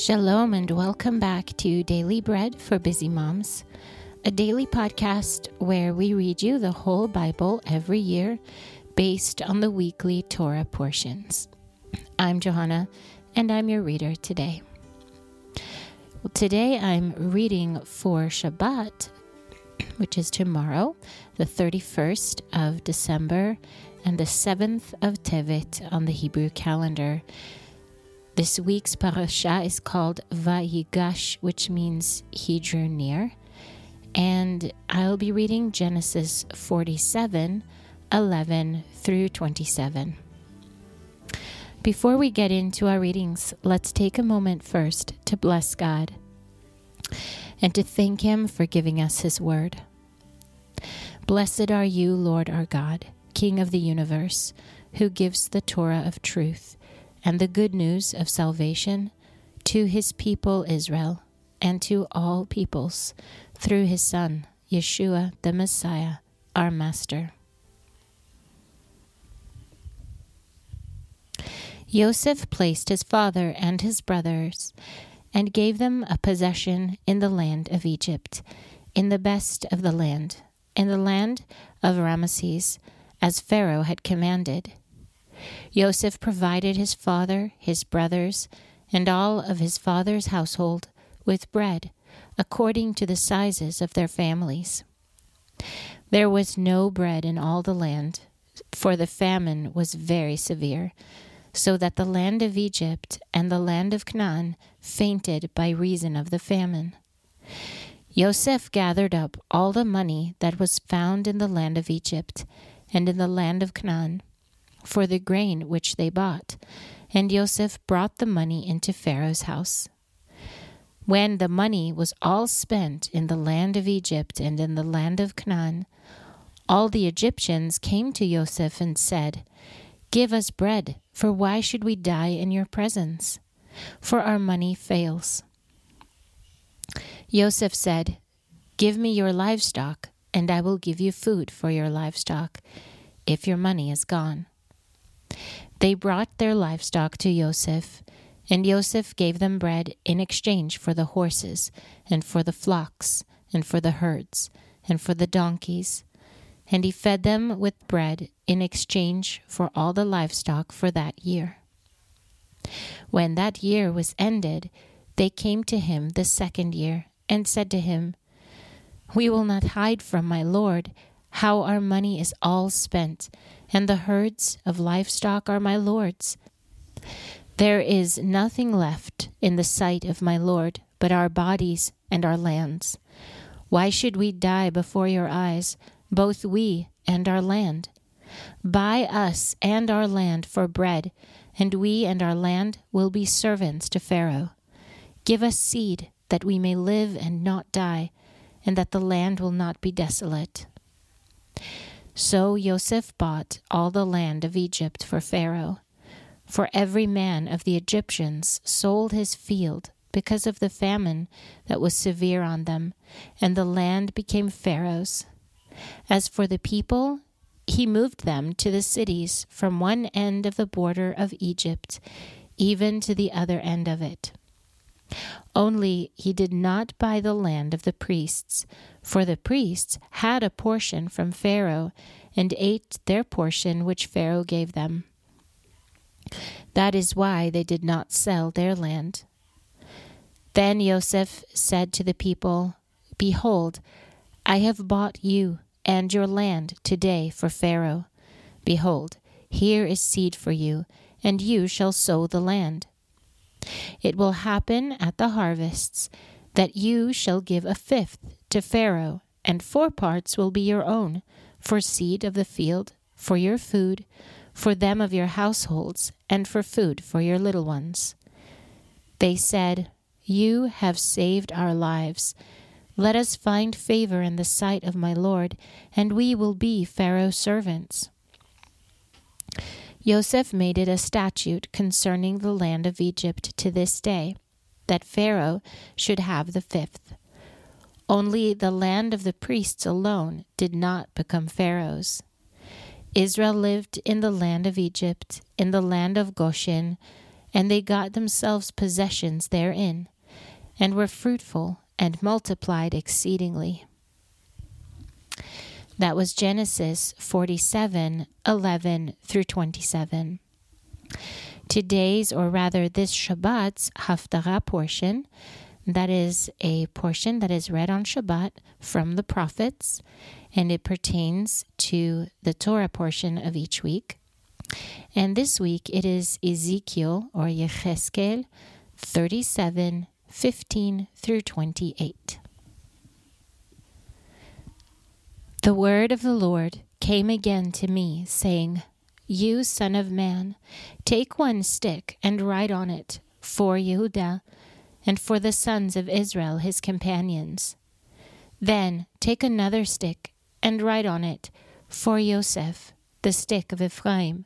Shalom and welcome back to Daily Bread for Busy Moms, a daily podcast where we read you the whole Bible every year based on the weekly Torah portions. I'm Johanna and I'm your reader today. Well, today I'm reading for Shabbat, which is tomorrow, the 31st of December and the 7th of Tevet on the Hebrew calendar. This week's parasha is called Vayigash, which means he drew near. And I'll be reading Genesis 47:11 through 27. Before we get into our readings, let's take a moment first to bless God and to thank Him for giving us His word. Blessed are you, Lord our God, King of the universe, who gives the Torah of truth and the good news of salvation to his people Israel and to all peoples through his Son, Yeshua the Messiah, our Master. Yosef placed his father and his brothers and gave them a possession in the land of Egypt, in the best of the land, in the land of Ramesses, as Pharaoh had commanded. Yosef provided his father, his brothers, and all of his father's household with bread, according to the sizes of their families. There was no bread in all the land, for the famine was very severe, so that the land of Egypt and the land of Canaan fainted by reason of the famine. Yosef gathered up all the money that was found in the land of Egypt and in the land of Canaan, for the grain which they bought, and Yosef brought the money into Pharaoh's house. When the money was all spent in the land of Egypt and in the land of Canaan, all the Egyptians came to Yosef and said, "Give us bread, for why should we die in your presence? For our money fails." Yosef said, "Give me your livestock, and I will give you food for your livestock, if your money is gone." They brought their livestock to Yosef, and Yosef gave them bread in exchange for the horses, and for the flocks, and for the herds, and for the donkeys. And he fed them with bread in exchange for all the livestock for that year. When that year was ended, they came to him the second year, and said to him, "We will not hide from my lord how our money is all spent, and the herds of livestock are my lord's. There is nothing left in the sight of my lord but our bodies and our lands. Why should we die before your eyes, both we and our land? Buy us and our land for bread, and we and our land will be servants to Pharaoh. Give us seed that we may live and not die, and that the land will not be desolate." So Yosef bought all the land of Egypt for Pharaoh, for every man of the Egyptians sold his field because of the famine that was severe on them, and the land became Pharaoh's. As for the people, he moved them to the cities from one end of the border of Egypt, even to the other end of it. Only he did not buy the land of the priests, for the priests had a portion from Pharaoh and ate their portion which Pharaoh gave them. That is why they did not sell their land. Then Yosef said to the people, "Behold, I have bought you and your land today for Pharaoh. Behold, here is seed for you, and you shall sow the land. It will happen at the harvests that you shall give a fifth to Pharaoh, and 4 parts will be your own, for seed of the field, for your food, for them of your households, and for food for your little ones." They said, "You have saved our lives. Let us find favor in the sight of my lord, and we will be Pharaoh's servants." Yosef made it a statute concerning the land of Egypt to this day, that Pharaoh should have the fifth. Only the land of the priests alone did not become Pharaoh's. Israel lived in the land of Egypt, in the land of Goshen, and they got themselves possessions therein, and were fruitful and multiplied exceedingly. That was Genesis 47:11 through 27. Today's, or rather this Shabbat's, haftarah portion, that is a portion that is read on Shabbat from the prophets, and it pertains to the Torah portion of each week. And this week it is Ezekiel, or Yecheskel, 37:15 through 28. The word of the Lord came again to me, saying, You, son of man, take one stick and write on it, for Yehudah, and for the sons of Israel his companions. Then take another stick and write on it, for Yosef, the stick of Ephraim,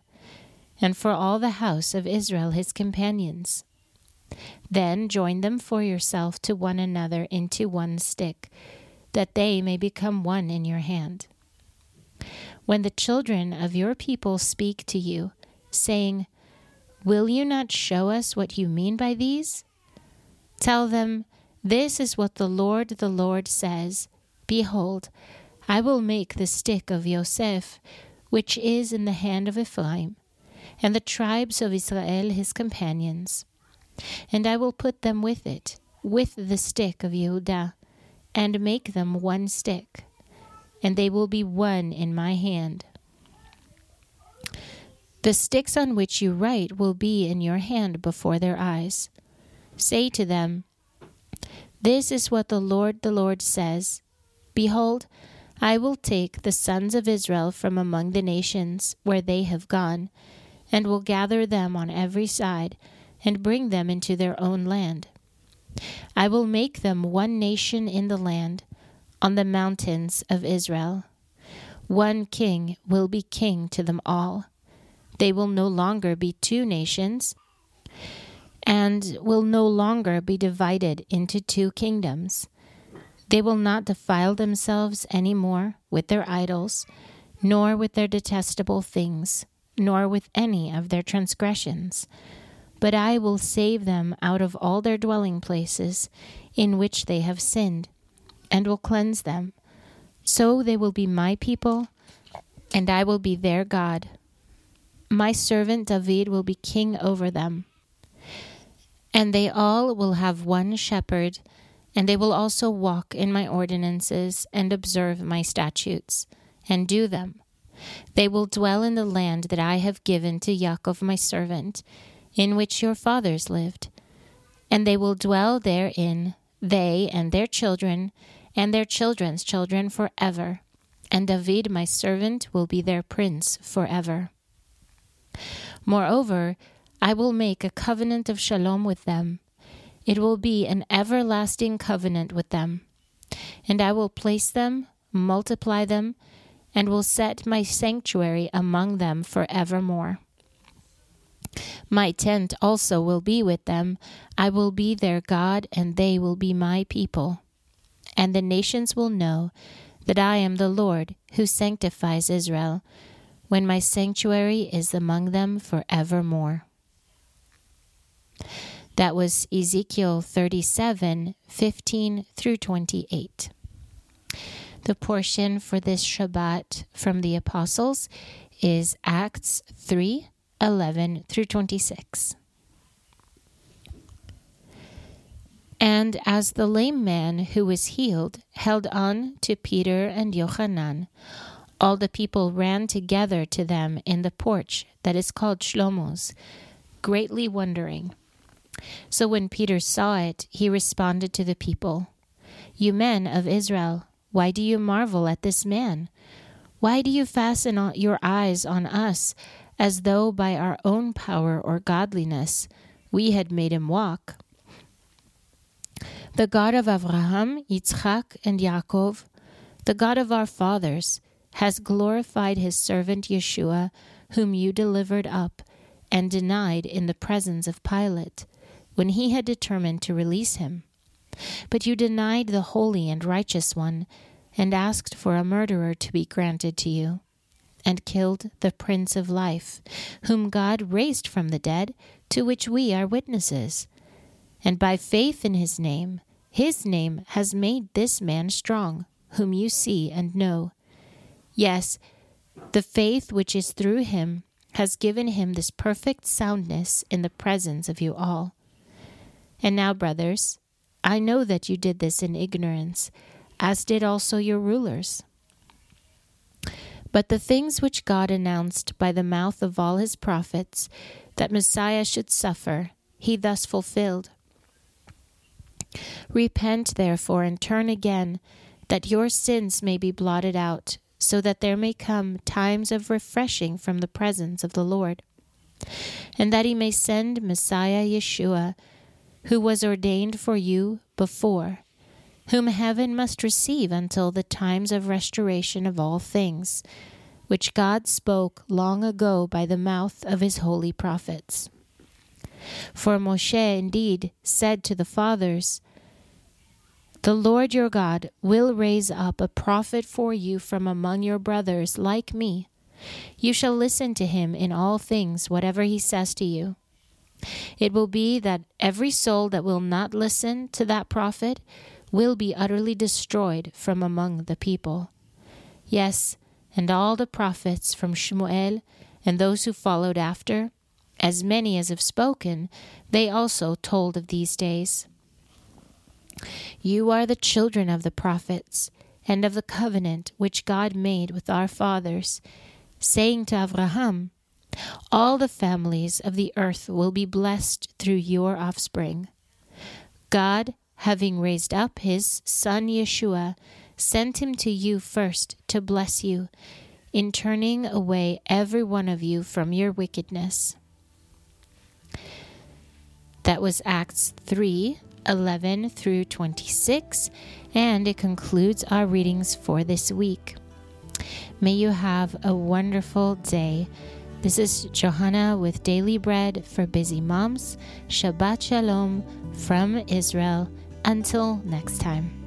and for all the house of Israel his companions. Then join them for yourself to one another into one stick, that they may become one in your hand. When the children of your people speak to you, saying, Will you not show us what you mean by these? Tell them, This is what the Lord says, Behold, I will make the stick of Yosef, which is in the hand of Ephraim, and the tribes of Israel his companions. And I will put them with it, with the stick of Yehudah, and make them one stick, and they will be one in my hand. The sticks on which you write will be in your hand before their eyes. Say to them, This is what the Lord says, Behold, I will take the sons of Israel from among the nations where they have gone, and will gather them on every side, and bring them into their own land. I will make them one nation in the land, on the mountains of Israel. One king will be king to them all. They will no longer be two nations, and will no longer be divided into two kingdoms. They will not defile themselves any more with their idols, nor with their detestable things, nor with any of their transgressions. But I will save them out of all their dwelling places in which they have sinned, and will cleanse them. So they will be my people, and I will be their God. My servant David will be king over them. And they all will have one shepherd, and they will also walk in my ordinances and observe my statutes, and do them. They will dwell in the land that I have given to Yaakov my servant, in which your fathers lived, and they will dwell therein, they and their children's children forever, and David my servant will be their prince forever. Moreover, I will make a covenant of shalom with them. It will be an everlasting covenant with them, and I will place them, multiply them, and will set my sanctuary among them forevermore. My tent also will be with them. I will be their God, and they will be my people. And the nations will know that I am the Lord who sanctifies Israel, when my sanctuary is among them forevermore. That was Ezekiel 37:15 through 28. The portion for this Shabbat from the Apostles is Acts 3, 11 through 26. And as the lame man who was healed held on to Peter and Yohanan, all the people ran together to them in the porch that is called Shlomo's, greatly wondering. So when Peter saw it, he responded to the people, You men of Israel, why do you marvel at this man? Why do you fasten your eyes on us, as though by our own power or godliness we had made him walk? The God of Abraham, Yitzhak, and Yaakov, the God of our fathers, has glorified his servant Yeshua, whom you delivered up and denied in the presence of Pilate, when he had determined to release him. But you denied the holy and righteous one, and asked for a murderer to be granted to you, and killed the Prince of Life, whom God raised from the dead, to which we are witnesses. And by faith in his name has made this man strong, whom you see and know. Yes, the faith which is through him has given him this perfect soundness in the presence of you all. And now, brothers, I know that you did this in ignorance, as did also your rulers. But the things which God announced by the mouth of all his prophets, that Messiah should suffer, he thus fulfilled. Repent, therefore, and turn again, that your sins may be blotted out, so that there may come times of refreshing from the presence of the Lord, and that he may send Messiah Yeshua, who was ordained for you before, whom heaven must receive until the times of restoration of all things, which God spoke long ago by the mouth of his holy prophets. For Moshe indeed said to the fathers, The Lord your God will raise up a prophet for you from among your brothers like me. You shall listen to him in all things, whatever he says to you. It will be that every soul that will not listen to that prophet will be utterly destroyed from among the people. Yes, and all the prophets from Shmuel and those who followed after, as many as have spoken, they also told of these days. You are the children of the prophets and of the covenant which God made with our fathers, saying to Abraham, All the families of the earth will be blessed through your offspring. God, having raised up his son Yeshua, sent him to you first to bless you, in turning away every one of you from your wickedness. That was Acts 3:11 through 26, and it concludes our readings for this week. May you have a wonderful day. This is Johanna with Daily Bread for Busy Moms. Shabbat Shalom from Israel. Until next time.